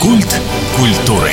Культ культуры.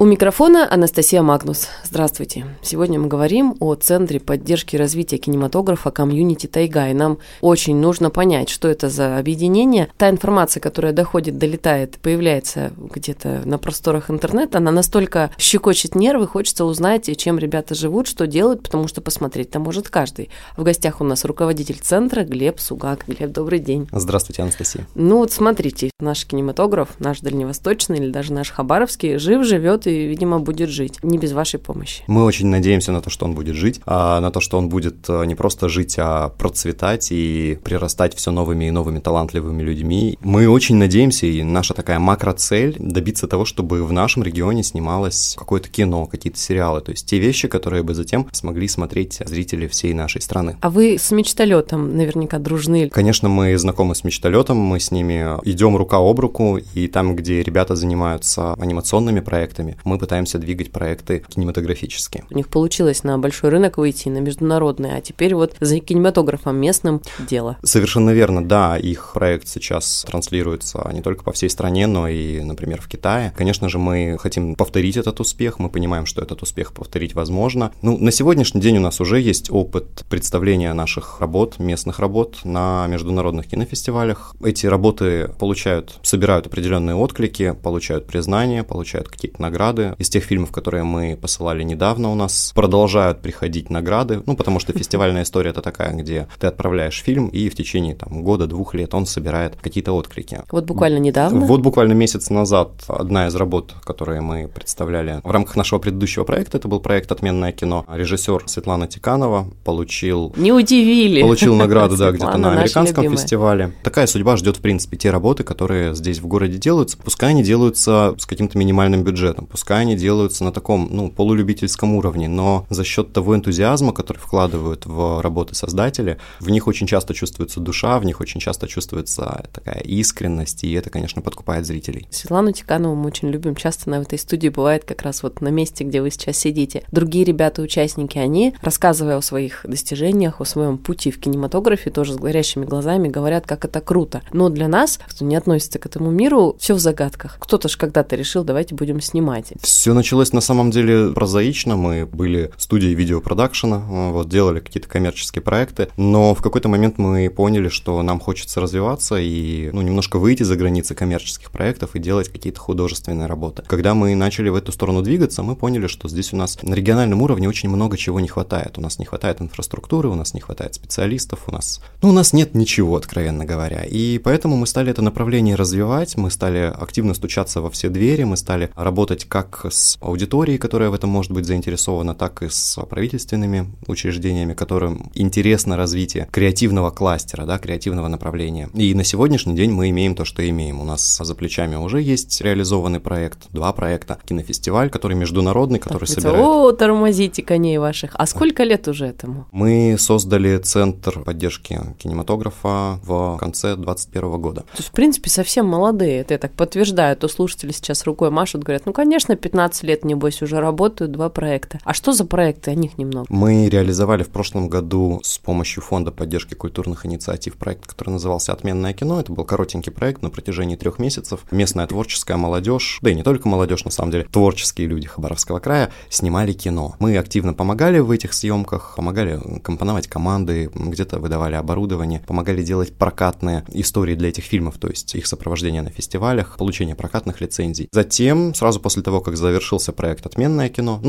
У микрофона Анастасия Магнус. Здравствуйте. Сегодня мы говорим о Центре поддержки и развития кинематографа комьюнити «Тайга». И нам очень нужно понять, что это за объединение. Та информация, которая доходит, долетает, появляется где-то на просторах интернета, она настолько щекочет нервы, хочется узнать, чем ребята живут, что делают, потому что посмотреть-то может каждый. В гостях у нас руководитель центра Глеб Сугак. Глеб, добрый день. Здравствуйте, Анастасия. Ну вот смотрите, наш кинематограф, наш дальневосточный или даже наш хабаровский жив-живет и, видимо, будет жить, не без вашей помощи. Мы очень надеемся на то, что он будет жить, а на то, что он будет не просто жить, а процветать и прирастать все новыми и новыми талантливыми людьми. Мы очень надеемся, и наша такая макроцель — добиться того, чтобы в нашем регионе снималось какое-то кино, какие-то сериалы, то есть те вещи, которые бы затем смогли смотреть зрители всей нашей страны. А вы с Мечталётом наверняка дружны? Конечно, мы знакомы с Мечталётом, мы с ними идем рука об руку, и там, где ребята занимаются анимационными проектами, мы пытаемся двигать проекты кинематографические. У них получилось на большой рынок выйти, на международный, а теперь вот за кинематографом местным дело. Совершенно верно, да, их проект сейчас транслируется не только по всей стране, но и, например, в Китае. Конечно же, мы хотим повторить этот успех, мы понимаем, что этот успех повторить возможно. Ну, на сегодняшний день у нас уже есть опыт представления наших работ, местных работ на международных кинофестивалях. Эти работы собирают определенные отклики, получают признание, получают какие-то награды. Из тех фильмов, которые мы посылали недавно, у нас продолжают приходить награды, потому что фестивальная история — это такая, где ты отправляешь фильм, и в течение года-двух лет он собирает какие-то отклики. Вот буквально недавно? Вот буквально месяц назад одна из работ, которые мы представляли в рамках нашего предыдущего проекта, это был проект «Отменное кино», режиссер Светлана Тиканова получил награду, да, где-то на американском фестивале. Такая судьба ждет, в принципе, те работы, которые здесь в городе делаются, пускай они делаются с каким-то минимальным бюджетом, пускай они делаются на таком, полулюбительском уровне, но за счет того энтузиазма, который вкладывают в работы создатели, в них очень часто чувствуется душа, в них очень часто чувствуется такая искренность, и это, конечно, подкупает зрителей. Светлану Тиканову мы очень любим, часто на этой студии бывает как раз вот на месте, где вы сейчас сидите. Другие ребята-участники, они, рассказывая о своих достижениях, о своем пути в кинематографе, тоже с горящими глазами говорят, как это круто. Но для нас, кто не относится к этому миру, все в загадках. Кто-то же когда-то решил, давайте будем снимать. Все началось на самом деле прозаично. Мы были студией видеопродакшена, делали какие-то коммерческие проекты, но в какой-то момент мы поняли, что нам хочется развиваться и немножко выйти за границы коммерческих проектов и делать какие-то художественные работы. Когда мы начали в эту сторону двигаться, мы поняли, что здесь у нас на региональном уровне очень много чего не хватает. У нас не хватает инфраструктуры, у нас не хватает специалистов, у нас нет ничего, откровенно говоря. И поэтому мы стали это направление развивать, мы стали активно стучаться во все двери, мы стали работать как с аудиторией, которая в этом может быть заинтересована, так и с правительственными учреждениями, которым интересно развитие креативного кластера, да, креативного направления. И на сегодняшний день мы имеем то, что имеем. У нас за плечами уже есть реализованный проект, 2 проекта. Кинофестиваль, который международный, который собирает... О, тормозите коней ваших! А сколько лет уже этому? Мы создали Центр поддержки кинематографа в конце 2021 года. То есть, в принципе, совсем молодые. Это я так подтверждаю. То слушатели сейчас рукой машут, говорят, конечно, 15 лет, небось, уже работают 2 проекта. А что за проекты? О них немного. Мы реализовали в прошлом году с помощью Фонда поддержки культурных инициатив проект, который назывался «Отменное кино». Это был коротенький проект на протяжении 3 месяцев. Местная творческая молодежь, да и не только молодежь, на самом деле, творческие люди Хабаровского края снимали кино. Мы активно помогали в этих съемках, помогали компоновать команды, где-то выдавали оборудование, помогали делать прокатные истории для этих фильмов, то есть их сопровождение на фестивалях, получение прокатных лицензий. Затем, сразу после того, как завершился проект «Отменное кино»,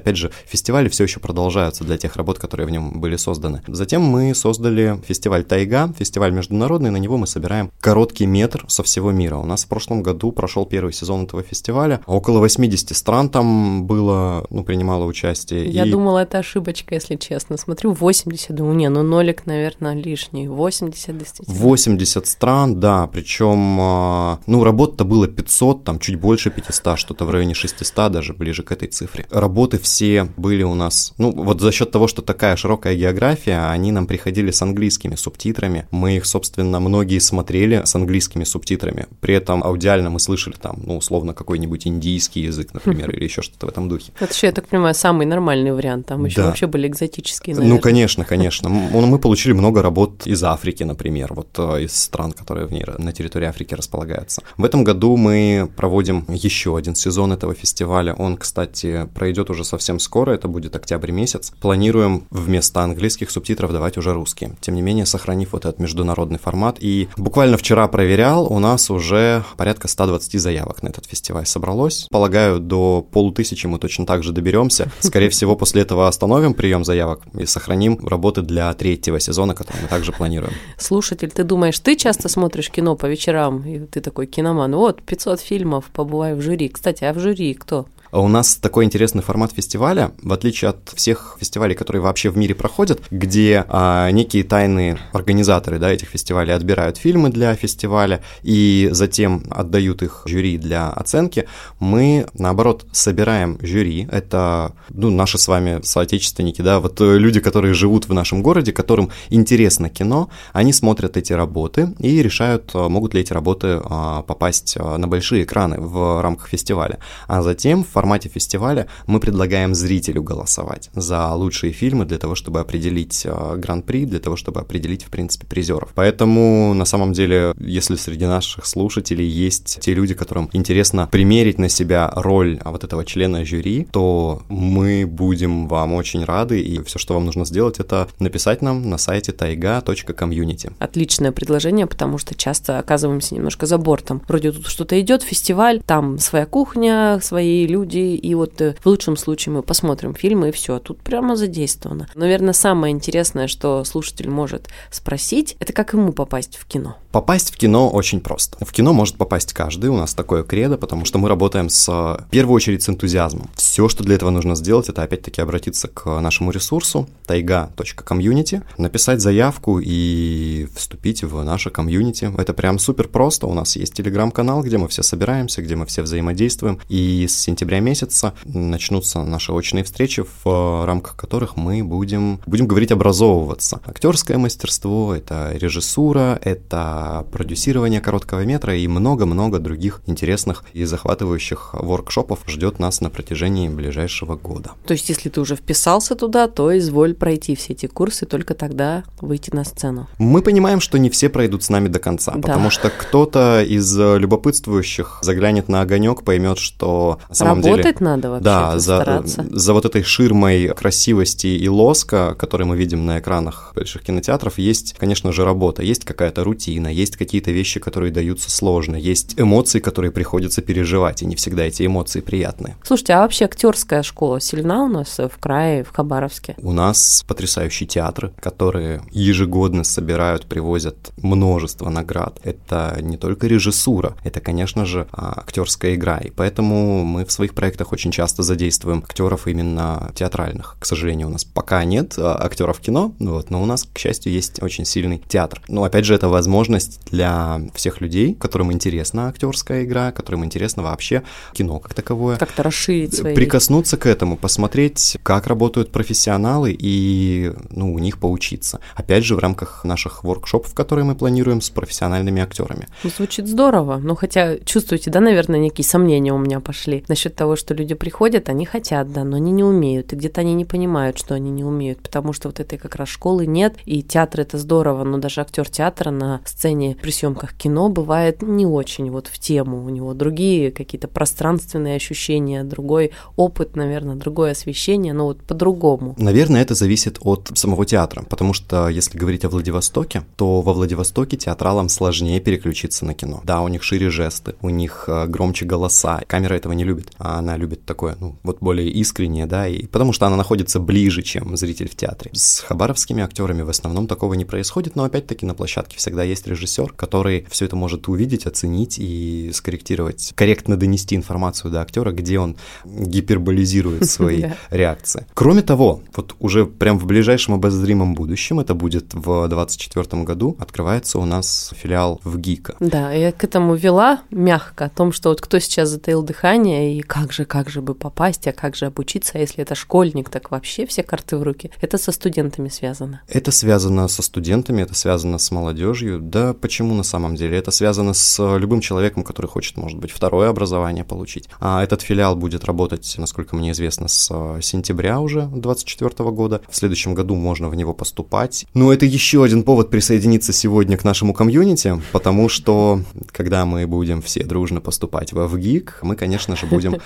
опять же, фестивали все еще продолжаются для тех работ, которые в нем были созданы. Затем мы создали фестиваль «Тайга», фестиваль международный, на него мы собираем короткий метр со всего мира. У нас в прошлом году прошел первый сезон этого фестиваля, около 80 стран там было, принимало участие. Я думала, это ошибочка, если честно. Смотрю, 80, думаю, нолик, наверное, лишний. 80 действительно. 80 стран, да, причем, работ-то было 500, чуть больше 500. 500, что-то в районе 600, даже ближе к этой цифре. Работы все были у нас, ну вот за счет того, что такая широкая география, они нам приходили с английскими субтитрами. Мы их, собственно, многие смотрели с английскими субтитрами. При этом аудиально мы слышали там, ну, условно, какой-нибудь индийский язык, например, или еще что-то в этом духе. Это же, я так понимаю, самый нормальный вариант. Там еще вообще были экзотические, наверное. Ну, конечно, конечно. Мы получили много работ из Африки, например, вот из стран, которые на территории Африки располагаются. В этом году мы проводим еще один сезон этого фестиваля. Он, кстати, пройдет уже совсем скоро, это будет октябрь месяц. Планируем вместо английских субтитров давать уже русские. Тем не менее, сохранив вот этот международный формат. И буквально вчера проверял, у нас уже порядка 120 заявок на этот фестиваль собралось. Полагаю, до 1500 мы точно так же доберемся. Скорее всего, после этого остановим прием заявок и сохраним работы для третьего сезона, который мы также планируем. Слушатель, ты думаешь, ты часто смотришь кино по вечерам, и ты такой киноман, вот, 500 фильмов, побывай в жюри. Кстати, а в жюри кто? У нас такой интересный формат фестиваля, в отличие от всех фестивалей, которые вообще в мире проходят, где некие тайные организаторы, да, этих фестивалей отбирают фильмы для фестиваля и затем отдают их жюри для оценки. Мы, наоборот, собираем жюри. Это, ну, наши с вами соотечественники, да, вот люди, которые живут в нашем городе, которым интересно кино, они смотрят эти работы и решают, могут ли эти работы попасть на большие экраны в рамках фестиваля. А затем в формате фестиваля мы предлагаем зрителю голосовать за лучшие фильмы для того, чтобы определить гран-при, для того, чтобы определить, в принципе, призеров. Поэтому, на самом деле, если среди наших слушателей есть те люди, которым интересно примерить на себя роль вот этого члена жюри, то мы будем вам очень рады, и все, что вам нужно сделать, это написать нам на сайте taiga.community. Отличное предложение, потому что часто оказываемся немножко за бортом. Вроде тут что-то идет, фестиваль, там своя кухня, свои люди, и вот в лучшем случае мы посмотрим фильмы, и все, а тут прямо задействовано. Наверное, самое интересное, что слушатель может спросить, это как ему попасть в кино? Попасть в кино очень просто. В кино может попасть каждый, у нас такое кредо, потому что мы работаем в первую очередь с энтузиазмом. Все, что для этого нужно сделать, это опять-таки обратиться к нашему ресурсу taiga.community, написать заявку и вступить в наше комьюнити. Это прям супер просто, у нас есть телеграм-канал, где мы все собираемся, где мы все взаимодействуем, и с сентября месяца начнутся наши очные встречи, в рамках которых мы будем говорить, образовываться. Актерское мастерство, это режиссура, это продюсирование короткого метра и много-много других интересных и захватывающих воркшопов ждет нас на протяжении ближайшего года. То есть, если ты уже вписался туда, то изволь пройти все эти курсы, только тогда выйти на сцену. Мы понимаем, что не все пройдут с нами до конца, да, потому что кто-то из любопытствующих заглянет на огонек, поймет, что... Работать надо вообще, да, за вот этой ширмой красивости и лоска, который мы видим на экранах больших кинотеатров, есть, конечно же, работа, есть какая-то рутина, есть какие-то вещи, которые даются сложно, есть эмоции, которые приходится переживать, и не всегда эти эмоции приятны. Слушайте, а вообще актерская школа сильна у нас в крае, в Хабаровске? У нас потрясающие театры, которые ежегодно собирают, привозят множество наград. Это не только режиссура, это, конечно же, актерская игра, и поэтому мы в своих проектах очень часто задействуем актеров именно театральных. К сожалению, у нас пока нет актеров кино, вот, но у нас, к счастью, есть очень сильный театр. Но, опять же, это возможность для всех людей, которым интересна актерская игра, которым интересно вообще кино как таковое. Как-то расширить свои... Прикоснуться к этому, посмотреть, как работают профессионалы и, ну, у них поучиться. Опять же, в рамках наших воркшопов, которые мы планируем с профессиональными актерами. Ну, звучит здорово, но хотя чувствуете, да, наверное, некие сомнения у меня пошли насчет того, что люди приходят, они хотят, да, но они не умеют, и где-то они не понимают, что они не умеют, потому что вот этой как раз школы нет, и театр — это здорово, но даже актер театра на сцене при съемках кино бывает не очень вот в тему, у него другие какие-то пространственные ощущения, другой опыт, наверное, другое освещение, но вот по-другому. Наверное, это зависит от самого театра, потому что, если говорить о Владивостоке, то во Владивостоке театралам сложнее переключиться на кино. Да, у них шире жесты, у них громче голоса, камера этого не любит. А она любит такое, ну, вот более искреннее, да, и потому что она находится ближе, чем зритель в театре. С хабаровскими актерами в основном такого не происходит, но опять-таки на площадке всегда есть режиссер, режиссер, который все это может увидеть, оценить и скорректировать, корректно донести информацию до актера, где он гиперболизирует свои реакции. Кроме того, вот уже прям в ближайшем обозримом будущем, это будет в 2024 году, открывается у нас филиал ВГИКа. Да, я к этому вела мягко, о том, что вот кто сейчас затаил дыхание и как же бы попасть, а как же обучиться, а если это школьник, так вообще все карты в руки. Это со студентами связано. Это связано со студентами, это связано с молодежью. Да почему на самом деле? Это связано с любым человеком, который хочет, может быть, второе образование получить. А этот филиал будет работать, насколько мне известно, с сентября уже 2024 года. В следующем году можно в него поступать. Но это еще один повод присоединиться сегодня к нашему комьюнити, потому что, когда мы будем все дружно поступать в ВГИК, мы, конечно же, будем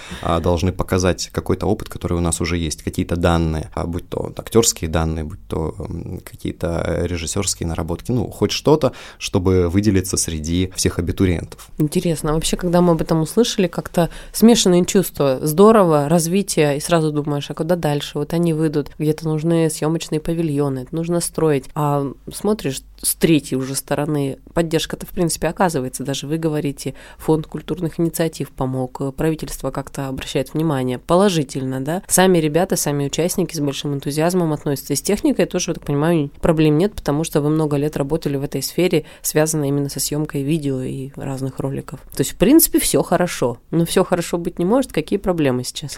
должны показать какой-то опыт, который у нас уже есть, какие-то данные, будь то актерские данные, будь то какие-то режиссерские наработки, ну, хоть что-то, чтобы выделиться среди всех абитуриентов. Интересно, вообще, когда мы об этом услышали, как-то смешанные чувства. Здорово, развитие, и сразу думаешь, а куда дальше? Вот они выйдут, где-то нужны съемочные павильоны, это нужно строить. А смотришь, с третьей уже стороны поддержка-то, в принципе, оказывается. Даже вы говорите, фонд культурных инициатив помог, правительство как-то обращает внимание положительно, да. Сами ребята, сами участники с большим энтузиазмом относятся. И с техникой тоже, я так понимаю, проблем нет, потому что вы много лет работали в этой сфере, связанной именно со съемкой видео и разных роликов. То есть, в принципе, все хорошо. Но все хорошо быть не может. Какие проблемы сейчас?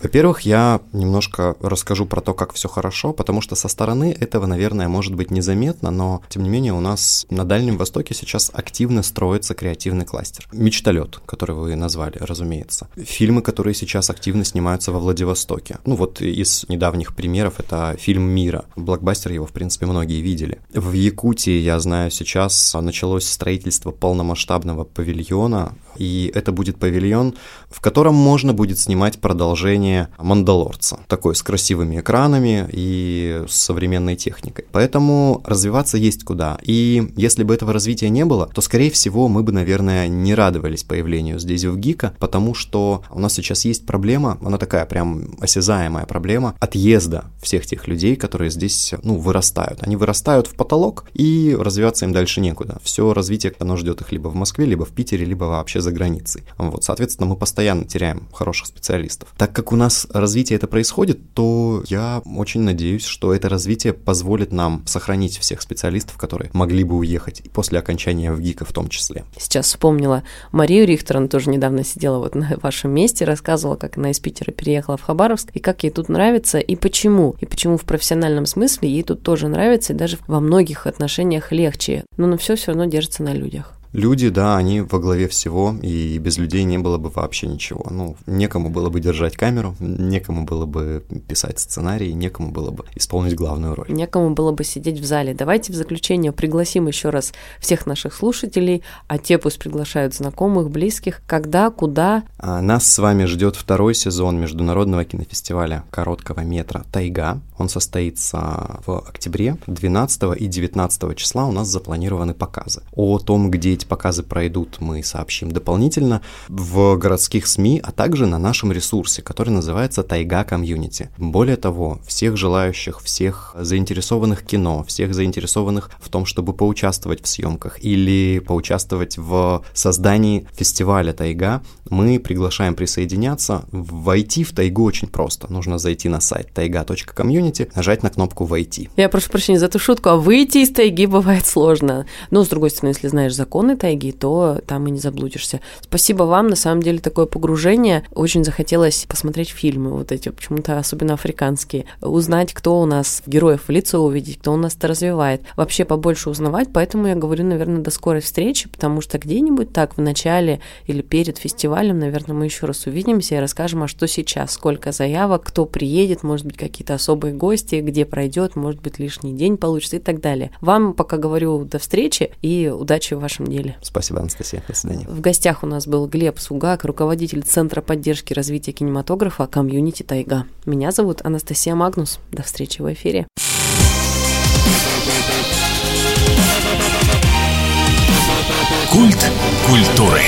Во-первых, я немножко расскажу про то, как все хорошо, потому что со стороны этого, наверное, может быть незаметно, но, тем не менее, у нас на Дальнем Востоке сейчас активно строится креативный кластер. «Мечталёт», который вы назвали, разумеется. Фильмы, которые сейчас активно снимаются во Владивостоке. Ну вот из недавних примеров это фильм «Мира». Блокбастер, его, в принципе, многие видели. В Якутии, я знаю, сейчас началось строительство полномасштабного павильона, и это будет павильон, в котором можно будет снимать продолжение «Мандалорца», такой с красивыми экранами и с современной техникой. Поэтому развиваться есть куда. И если бы этого развития не было, то, скорее всего, мы бы, наверное, не радовались появлению здесь ВГИКа, потому что у нас сейчас есть проблема, она такая прям осязаемая проблема отъезда всех тех людей, которые здесь, ну, вырастают. Они вырастают в потолок, и развиваться им дальше некуда. Все развитие, оно ждет их либо в Москве, либо в Питере, либо вообще за границей. Вот, соответственно, мы постоянно теряем хороших специалистов. Так как у нас развитие это происходит, то я очень надеюсь, что это развитие позволит нам сохранить всех специалистов, которые могли бы уехать после окончания ВГИКа в том числе. Сейчас вспомнила Марию Рихтер, она тоже недавно сидела вот на вашем месте, рассказывала, как она из Питера переехала в Хабаровск, и как ей тут нравится, и почему в профессиональном смысле ей тут тоже нравится, и даже во многих отношениях легче, но все равно держится на людях. Люди, да, они во главе всего, и без людей не было бы вообще ничего. Ну, некому было бы держать камеру, некому было бы писать сценарий, некому было бы исполнить главную роль. Некому было бы сидеть в зале. Давайте в заключение пригласим еще раз всех наших слушателей, а те пусть приглашают знакомых, близких, когда, куда. А нас с вами ждет второй сезон международного кинофестиваля короткого метра «Тайга». Он состоится в октябре, 12 и 19 числа у нас запланированы показы. О том, где эти показы пройдут, мы сообщим дополнительно в городских СМИ, а также на нашем ресурсе, который называется taiga.community. Более того, всех желающих, всех заинтересованных кино, всех заинтересованных в том, чтобы поучаствовать в съемках или поучаствовать в создании фестиваля «Тайга», мы приглашаем присоединяться. Войти в «Тайгу» очень просто. Нужно зайти на сайт taiga.community, нажать на кнопку «Войти». Я прошу прощения за эту шутку, а выйти из «Тайги» бывает сложно. Но, с другой стороны, если знаешь законы тайги, то там и не заблудишься. Спасибо вам, на самом деле, такое погружение. Очень захотелось посмотреть фильмы вот эти, почему-то особенно африканские, узнать, кто у нас героев в лицо увидеть, кто у нас это развивает, вообще побольше узнавать, поэтому я говорю, наверное, до скорой встречи, потому что где-нибудь так в начале или перед фестивалем, наверное, мы еще раз увидимся и расскажем, а что сейчас, сколько заявок, кто приедет, может быть, какие-то особые гости, где пройдет, может быть, лишний день получится и так далее. Вам пока говорю до встречи и удачи в вашем деле. Спасибо, Анастасия. До свидания. В гостях у нас был Глеб Сугак, руководитель Центра поддержки развития кинематографа комьюнити «Тайга». Меня зовут Анастасия Магнус. До встречи в эфире. Культ культуры.